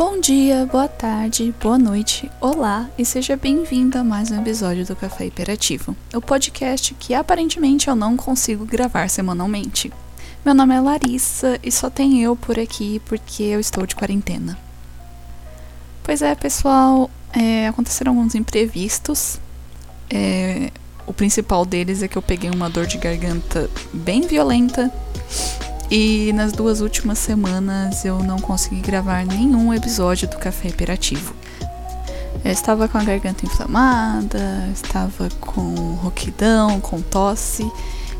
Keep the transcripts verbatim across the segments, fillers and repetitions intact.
Bom dia, boa tarde, boa noite, olá e seja bem-vindo a mais um episódio do Café Hiperativo, o podcast que aparentemente eu não consigo gravar semanalmente. Meu nome é Larissa e só tem eu por aqui porque eu estou de quarentena. Pois é, pessoal, é, aconteceram alguns imprevistos. É, o principal deles é que eu peguei uma dor de garganta bem violenta. E nas duas últimas semanas eu não consegui gravar nenhum episódio do Café Hiperativo. Eu estava com a garganta inflamada, estava com rouquidão, com tosse.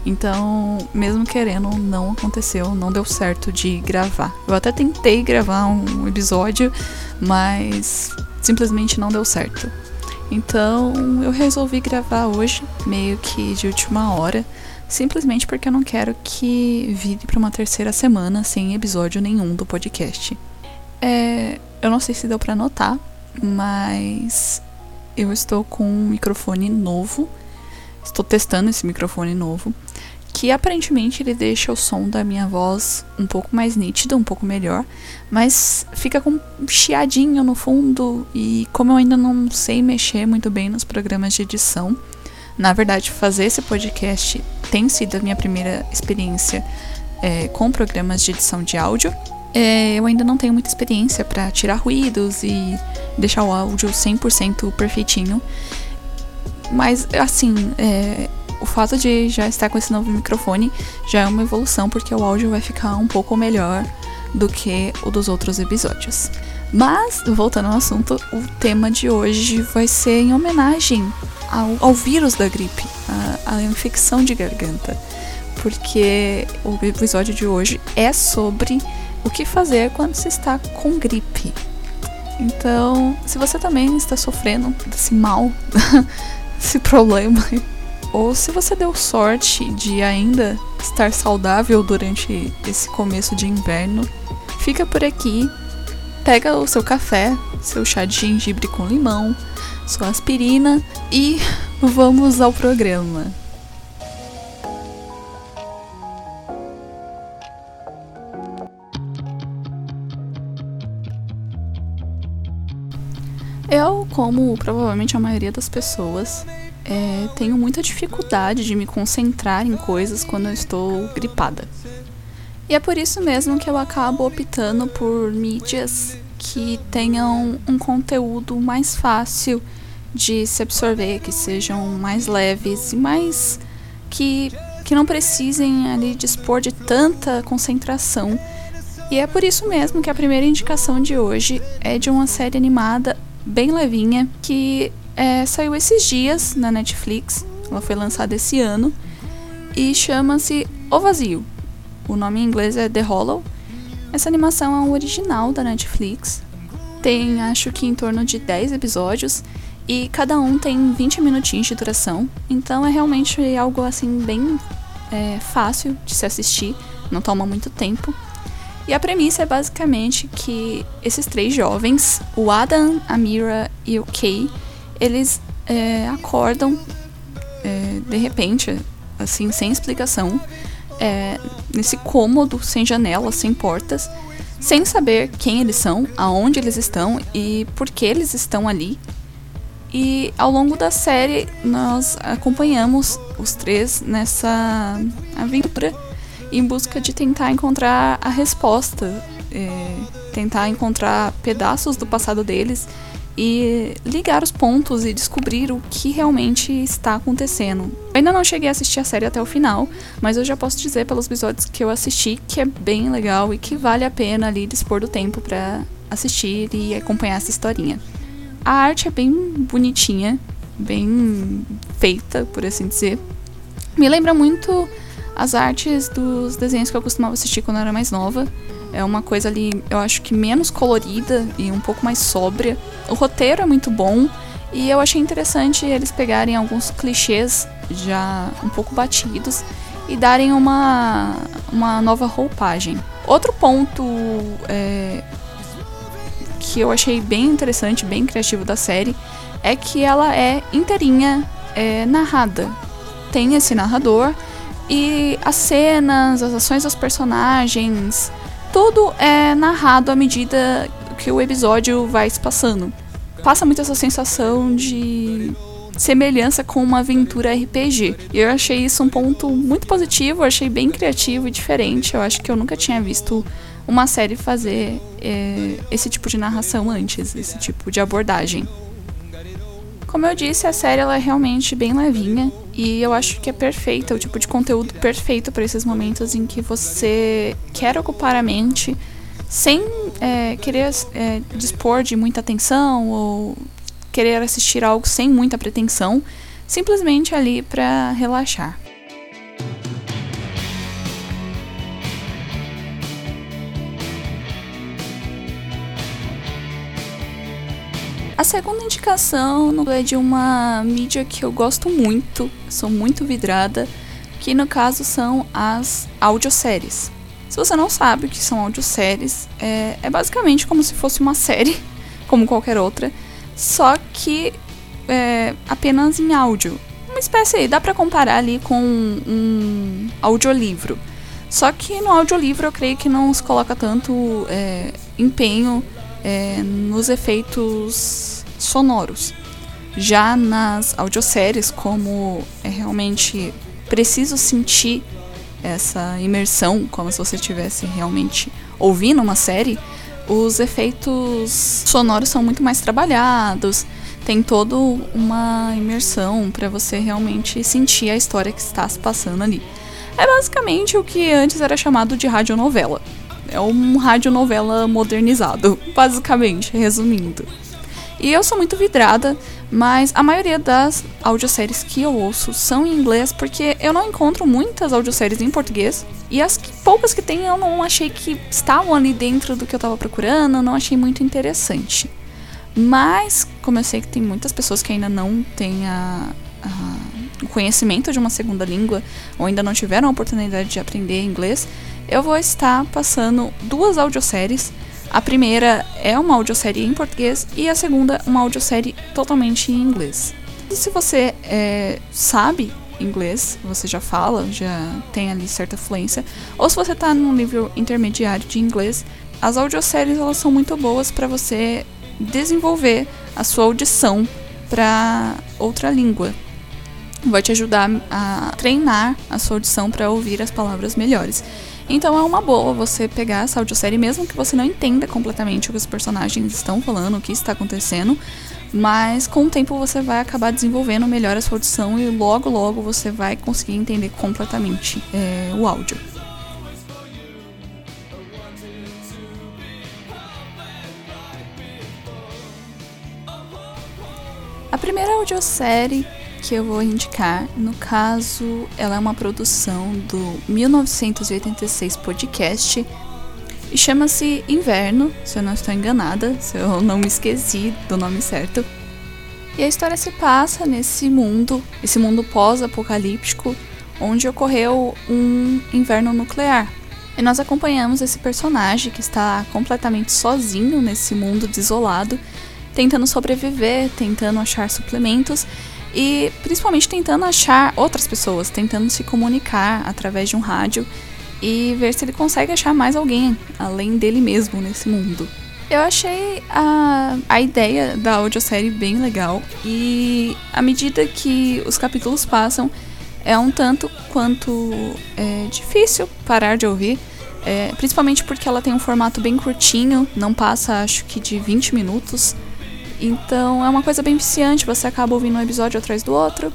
Então, mesmo querendo, não aconteceu, não deu certo de gravar. Eu até tentei gravar um episódio, mas simplesmente não deu certo. Então, eu resolvi gravar hoje, meio que de última hora. Simplesmente porque eu não quero que vire para uma terceira semana sem episódio nenhum do podcast. É, eu não sei se deu para notar, mas eu estou com um microfone novo. Estou testando esse microfone novo, que aparentemente ele deixa o som da minha voz um pouco mais nítido, um pouco melhor, mas fica com um chiadinho no fundo. E como eu ainda não sei mexer muito bem nos programas de edição, na verdade, fazer esse podcast tem sido a minha primeira experiência é, com programas de edição de áudio. É, eu ainda não tenho muita experiência para tirar ruídos e deixar o áudio cem por cento perfeitinho. Mas, assim, é, o fato de já estar com esse novo microfone já é uma evolução, porque o áudio vai ficar um pouco melhor do que o dos outros episódios. Mas, voltando ao assunto, o tema de hoje vai ser em homenagem ao, ao vírus da gripe, à, à infecção de garganta, porque o episódio de hoje é sobre o que fazer quando se está com gripe. Então, se você também está sofrendo desse mal, desse problema, ou se você deu sorte de ainda estar saudável durante esse começo de inverno, fica por aqui. Pega o seu café, seu chá de gengibre com limão, sua aspirina e vamos ao programa. Eu, como provavelmente a maioria das pessoas, é, tenho muita dificuldade de me concentrar em coisas quando eu estou gripada. E é por isso mesmo que eu acabo optando por mídias que tenham um conteúdo mais fácil de se absorver, que sejam mais leves e mais que, que não precisem ali dispor de tanta concentração. E é por isso mesmo que a primeira indicação de hoje é de uma série animada bem levinha que é, saiu esses dias na Netflix. Ela foi lançada esse ano e chama-se O Vazio. O nome em inglês é The Hollow. Essa animação é um original da Netflix. Tem, acho que, em torno de dez episódios. E cada um tem vinte minutinhos de duração. Então é realmente algo, assim, bem é, fácil de se assistir. Não toma muito tempo. E a premissa é basicamente que esses três jovens, o Adam, a Mira e o Kay, eles é, acordam, é, de repente, assim, sem explicação, É, nesse cômodo, sem janelas, sem portas, sem saber quem eles são, aonde eles estão e por que eles estão ali. E ao longo da série nós acompanhamos os três nessa aventura em busca de tentar encontrar a resposta, é, tentar encontrar pedaços do passado deles e ligar os pontos e descobrir o que realmente está acontecendo. Eu ainda não cheguei a assistir a série até o final, mas eu já posso dizer pelos episódios que eu assisti que é bem legal e que vale a pena ali dispor do tempo para assistir e acompanhar essa historinha. A arte é bem bonitinha, bem feita, por assim dizer. Me lembra muito as artes dos desenhos que eu costumava assistir quando eu era mais nova. É uma coisa ali, eu acho que menos colorida e um pouco mais sóbria. O roteiro é muito bom e eu achei interessante eles pegarem alguns clichês já um pouco batidos e darem uma, uma nova roupagem. Outro ponto é, que eu achei bem interessante, bem criativo da série, é que ela é inteirinha é, narrada. Tem esse narrador e as cenas, as ações dos personagens, tudo é narrado à medida que o episódio vai se passando. Passa muito essa sensação de semelhança com uma aventura R P G. E eu achei isso um ponto muito positivo, eu achei bem criativo e diferente. Eu acho que eu nunca tinha visto uma série fazer é, esse tipo de narração antes, esse tipo de abordagem. Como eu disse, a série ela é realmente bem levinha e eu acho que é perfeita, o tipo de conteúdo perfeito para esses momentos em que você quer ocupar a mente sem é, querer é, dispor de muita atenção ou querer assistir algo sem muita pretensão, simplesmente ali para relaxar. A segunda indicação é de uma mídia que eu gosto muito, sou muito vidrada, que no caso são as audioséries. Se você não sabe o que são audioséries, é, é basicamente como se fosse uma série, como qualquer outra, só que é, apenas em áudio. Uma espécie aí, dá pra comparar ali com um audiolivro. Só que no audiolivro eu creio que não se coloca tanto é, empenho É, nos efeitos sonoros. Já nas audioséries, como é realmente preciso sentir essa imersão, como se você estivesse realmente ouvindo uma série, os efeitos sonoros são muito mais trabalhados, tem toda uma imersão para você realmente sentir a história que está se passando ali. É basicamente o que antes era chamado de radionovela. É um radionovela modernizado, basicamente, resumindo. E eu sou muito vidrada, mas a maioria das audioséries que eu ouço são em inglês, porque eu não encontro muitas audioséries em português. E as que, poucas que tem eu não achei que estavam ali dentro do que eu estava procurando, não achei muito interessante. Mas, como eu sei que tem muitas pessoas que ainda não têm a, a, o conhecimento de uma segunda língua, ou ainda não tiveram a oportunidade de aprender inglês, eu vou estar passando duas audioséries. A primeira é uma audiosérie em português e a segunda uma audiosérie totalmente em inglês. E se você é, sabe inglês, você já fala, já tem ali certa fluência, ou se você está num nível intermediário de inglês, as audioséries elas são muito boas para você desenvolver a sua audição para outra língua. Vai te ajudar a treinar a sua audição para ouvir as palavras melhores. Então é uma boa você pegar essa audiosérie, mesmo que você não entenda completamente o que os personagens estão falando, o que está acontecendo, mas com o tempo você vai acabar desenvolvendo melhor a sua audição e logo logo você vai conseguir entender completamente é, o áudio. A primeira audiosérie que eu vou indicar, no caso, ela é uma produção do mil novecentos e oitenta e seis Podcast e chama-se Inverno, se eu não estou enganada, se eu não me esqueci do nome certo. E a história se passa nesse mundo, esse mundo pós-apocalíptico, onde ocorreu um inverno nuclear. E nós acompanhamos esse personagem que está completamente sozinho nesse mundo desolado, tentando sobreviver, tentando achar suplementos, e principalmente tentando achar outras pessoas, tentando se comunicar através de um rádio e ver se ele consegue achar mais alguém além dele mesmo nesse mundo. Eu achei a, a ideia da audiosérie bem legal e à medida que os capítulos passam é um tanto quanto é, difícil parar de ouvir, é, principalmente porque ela tem um formato bem curtinho, não passa acho que de vinte minutos. Então é uma coisa bem viciante, você acaba ouvindo um episódio atrás do outro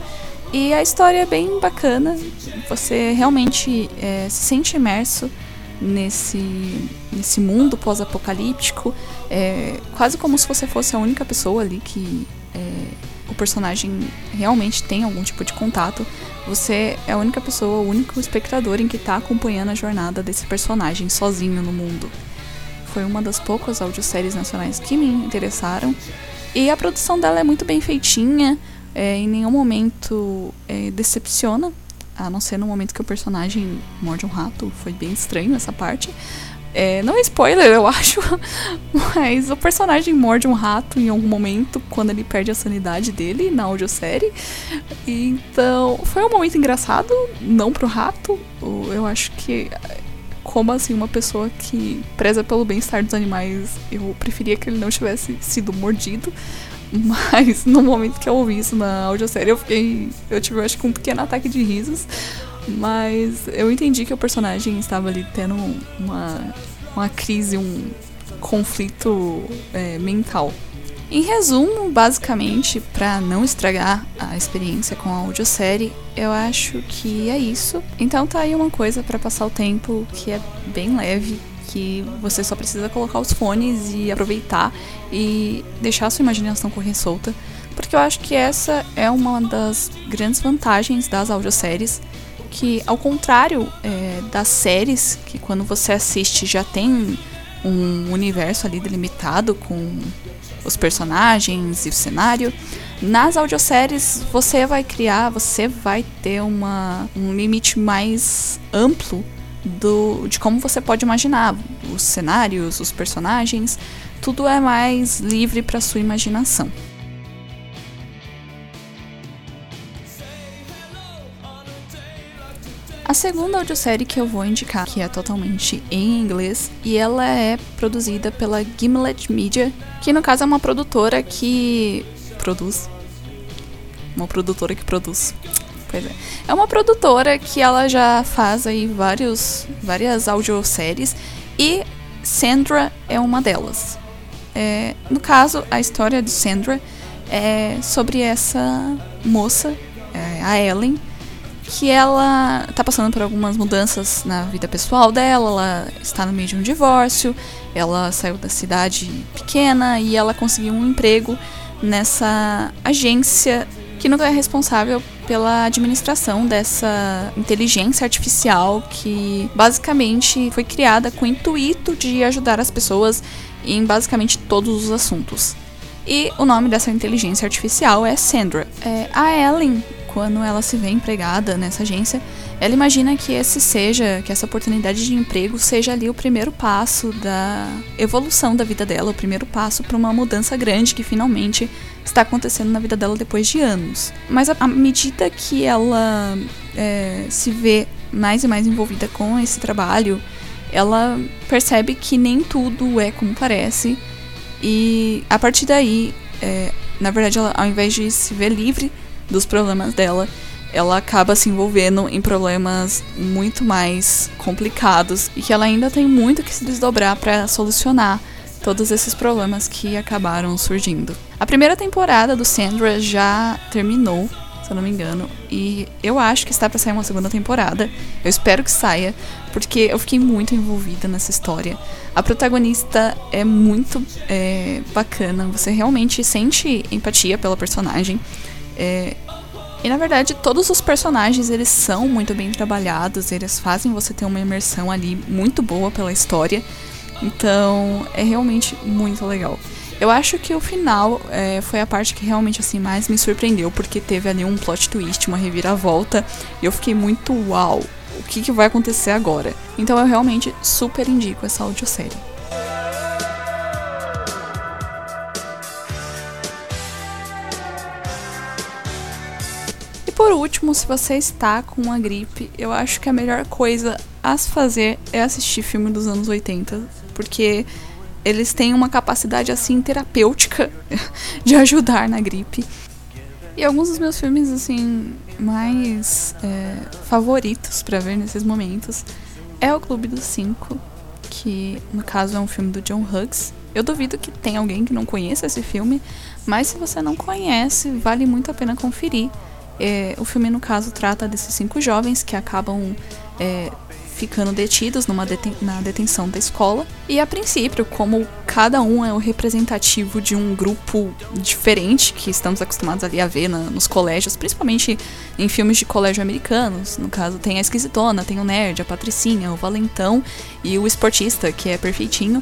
e a história é bem bacana, você realmente é, se sente imerso nesse, nesse mundo pós-apocalíptico, é, quase como se você fosse a única pessoa ali que é, o personagem realmente tem algum tipo de contato, você é a única pessoa, o único espectador em que está acompanhando a jornada desse personagem sozinho no mundo. Foi uma das poucas audioséries nacionais que me interessaram. E a produção dela é muito bem feitinha, é, em nenhum momento é, decepciona, a não ser no momento que o personagem morde um rato, foi bem estranho essa parte. É, não é spoiler, eu acho, mas o personagem morde um rato em algum momento quando ele perde a sanidade dele na audiosérie. Então, foi um momento engraçado, não pro rato, eu acho que como assim uma pessoa que preza pelo bem-estar dos animais, eu preferia que ele não tivesse sido mordido, mas no momento que eu ouvi isso na audiosérie eu fiquei, eu tive acho que um pequeno ataque de risos, mas eu entendi que o personagem estava ali tendo uma, uma crise, um conflito é, mental. Em resumo, basicamente, para não estragar a experiência com a audiosérie, eu acho que é isso. Então tá aí uma coisa para passar o tempo que é bem leve, que você só precisa colocar os fones e aproveitar e deixar a sua imaginação correr solta, porque eu acho que essa é uma das grandes vantagens das audioséries, que ao contrário é, das séries, que quando você assiste já tem um universo ali delimitado com os personagens e o cenário, nas audioséries você vai criar, você vai ter uma, um limite mais amplo do, de como você pode imaginar os cenários, os personagens, tudo é mais livre para sua imaginação. A segunda audiosérie que eu vou indicar, que é totalmente em inglês, e ela é produzida pela Gimlet Media, que no caso é uma produtora que produz... Uma produtora que produz... Pois é. É uma produtora que ela já faz aí vários, várias audioséries, e Sandra é uma delas. É, no caso, a história de Sandra é sobre essa moça, é, a Ellen, que ela tá passando por algumas mudanças na vida pessoal dela, ela está no meio de um divórcio, ela saiu da cidade pequena e ela conseguiu um emprego nessa agência que não é responsável pela administração dessa inteligência artificial que basicamente foi criada com o intuito de ajudar as pessoas em basicamente todos os assuntos. E o nome dessa inteligência artificial é Sandra. É, a Ellen, quando ela se vê empregada nessa agência, ela imagina que esse seja, que essa oportunidade de emprego seja ali o primeiro passo da evolução da vida dela, o primeiro passo para uma mudança grande que finalmente está acontecendo na vida dela depois de anos. Mas à medida que ela é, se vê mais e mais envolvida com esse trabalho, ela percebe que nem tudo é como parece, e a partir daí, é, na verdade, ela, ao invés de se ver livre dos problemas dela, ela acaba se envolvendo em problemas muito mais complicados e que ela ainda tem muito que se desdobrar para solucionar todos esses problemas que acabaram surgindo. A primeira temporada do Sandra já terminou, se eu não me engano, e eu acho que está para sair uma segunda temporada. Eu espero que saia, porque eu fiquei muito envolvida nessa história. A protagonista é muito é, bacana, você realmente sente empatia pela personagem. É, e na verdade todos os personagens, eles são muito bem trabalhados, eles fazem você ter uma imersão ali muito boa pela história, então é realmente muito legal. Eu acho que o final é, foi a parte que realmente assim, mais me surpreendeu, porque teve ali um plot twist, uma reviravolta, e eu fiquei muito uau, o que, que vai acontecer agora? Então eu realmente super indico essa audiosérie. Por último, se você está com uma gripe, eu acho que a melhor coisa a se fazer é assistir filme dos anos oitenta, porque eles têm uma capacidade assim terapêutica de ajudar na gripe. E alguns dos meus filmes assim mais é, favoritos para ver nesses momentos é O Clube dos Cinco, que no caso é um filme do John Hughes. Eu duvido que tenha alguém que não conheça esse filme, mas se você não conhece, vale muito a pena conferir. É, o filme, no caso, trata desses cinco jovens que acabam é, ficando detidos numa deten- na detenção da escola. E, a princípio, como cada um é o representativo de um grupo diferente que estamos acostumados ali a ver na, nos colégios, principalmente em filmes de colégio americanos. No caso, tem a esquisitona, tem o nerd, a patricinha, o valentão e o esportista, que é perfeitinho.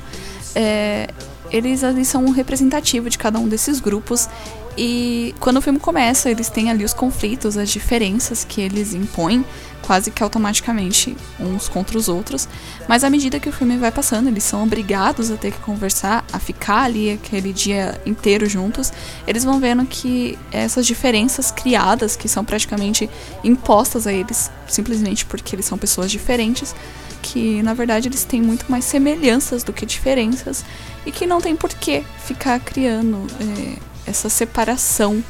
É, eles ali são um representativo de cada um desses grupos. E quando o filme começa, eles têm ali os conflitos, as diferenças que eles impõem quase que automaticamente uns contra os outros, mas à medida que o filme vai passando, eles são obrigados a ter que conversar, a ficar ali aquele dia inteiro juntos. Eles vão vendo que essas diferenças criadas, que são praticamente impostas a eles, simplesmente porque eles são pessoas diferentes, que na verdade eles têm muito mais semelhanças do que diferenças, e que não tem por que ficar criando é, essa separação.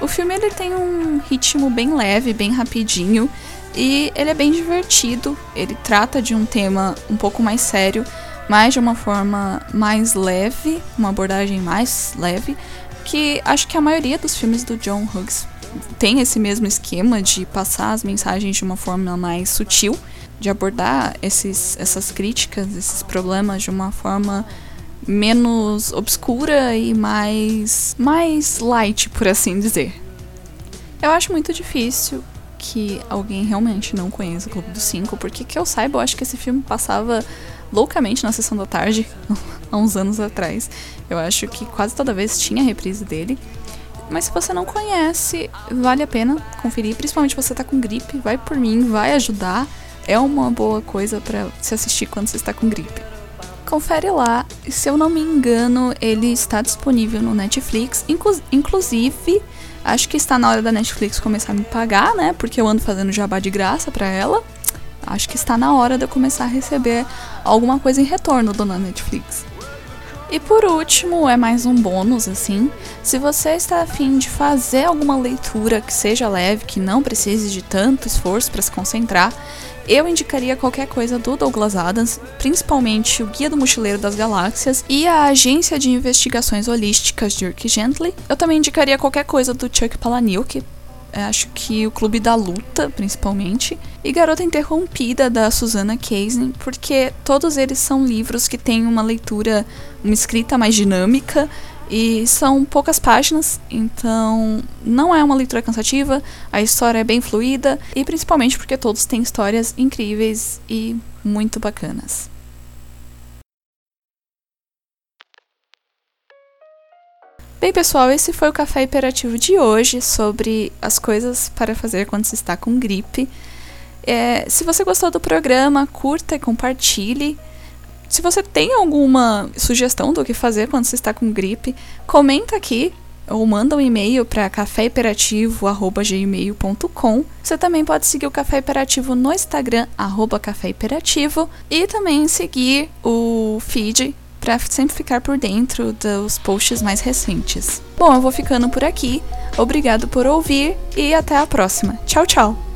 O filme ele tem um ritmo bem leve, bem rapidinho, e ele é bem divertido. Ele trata de um tema um pouco mais sério, mas de uma forma mais leve, uma abordagem mais leve, que acho que a maioria dos filmes do John Hughes tem esse mesmo esquema de passar as mensagens de uma forma mais sutil, de abordar esses, essas críticas, esses problemas de uma forma menos obscura e mais, mais light, por assim dizer. Eu acho muito difícil que alguém realmente não conheça o Clube dos Cinco, porque que eu saiba, eu acho que esse filme passava loucamente na Sessão da Tarde, há uns anos atrás. Eu acho que quase toda vez tinha reprise dele. Mas se você não conhece, vale a pena conferir, principalmente se você tá com gripe, vai por mim, vai ajudar. É uma boa coisa pra se assistir quando você está com gripe. Confere lá, se eu não me engano, ele está disponível no Netflix. Inclu- inclusive, acho que está na hora da Netflix começar a me pagar, né? Porque eu ando fazendo jabá de graça pra ela. Acho que está na hora de eu começar a receber alguma coisa em retorno, dona Netflix. E por último, é mais um bônus, assim. Se você está a fim de fazer alguma leitura que seja leve, que não precise de tanto esforço para se concentrar, eu indicaria qualquer coisa do Douglas Adams, principalmente o Guia do Mochileiro das Galáxias e a Agência de Investigações Holísticas de Dirk Gently. Eu também indicaria qualquer coisa do Chuck Palahniuk, acho que o Clube da Luta, principalmente, e Garota Interrompida, da Susanna Kaysen, porque todos eles são livros que têm uma leitura, uma escrita mais dinâmica, e são poucas páginas, então não é uma leitura cansativa, a história é bem fluida, e principalmente porque todos têm histórias incríveis e muito bacanas. Bem, pessoal, esse foi o Café Hiperativo de hoje, sobre as coisas para fazer quando se está com gripe. É, se você gostou do programa, curta e compartilhe. Se você tem alguma sugestão do que fazer quando se está com gripe, comenta aqui ou manda um e-mail para café hiperativo arroba gmail ponto com. Você também pode seguir o Café Hiperativo no Instagram, arroba Café Hiperativo, e também seguir o feed para sempre ficar por dentro dos posts mais recentes. Bom, eu vou ficando por aqui. Obrigado por ouvir e até a próxima. Tchau, tchau!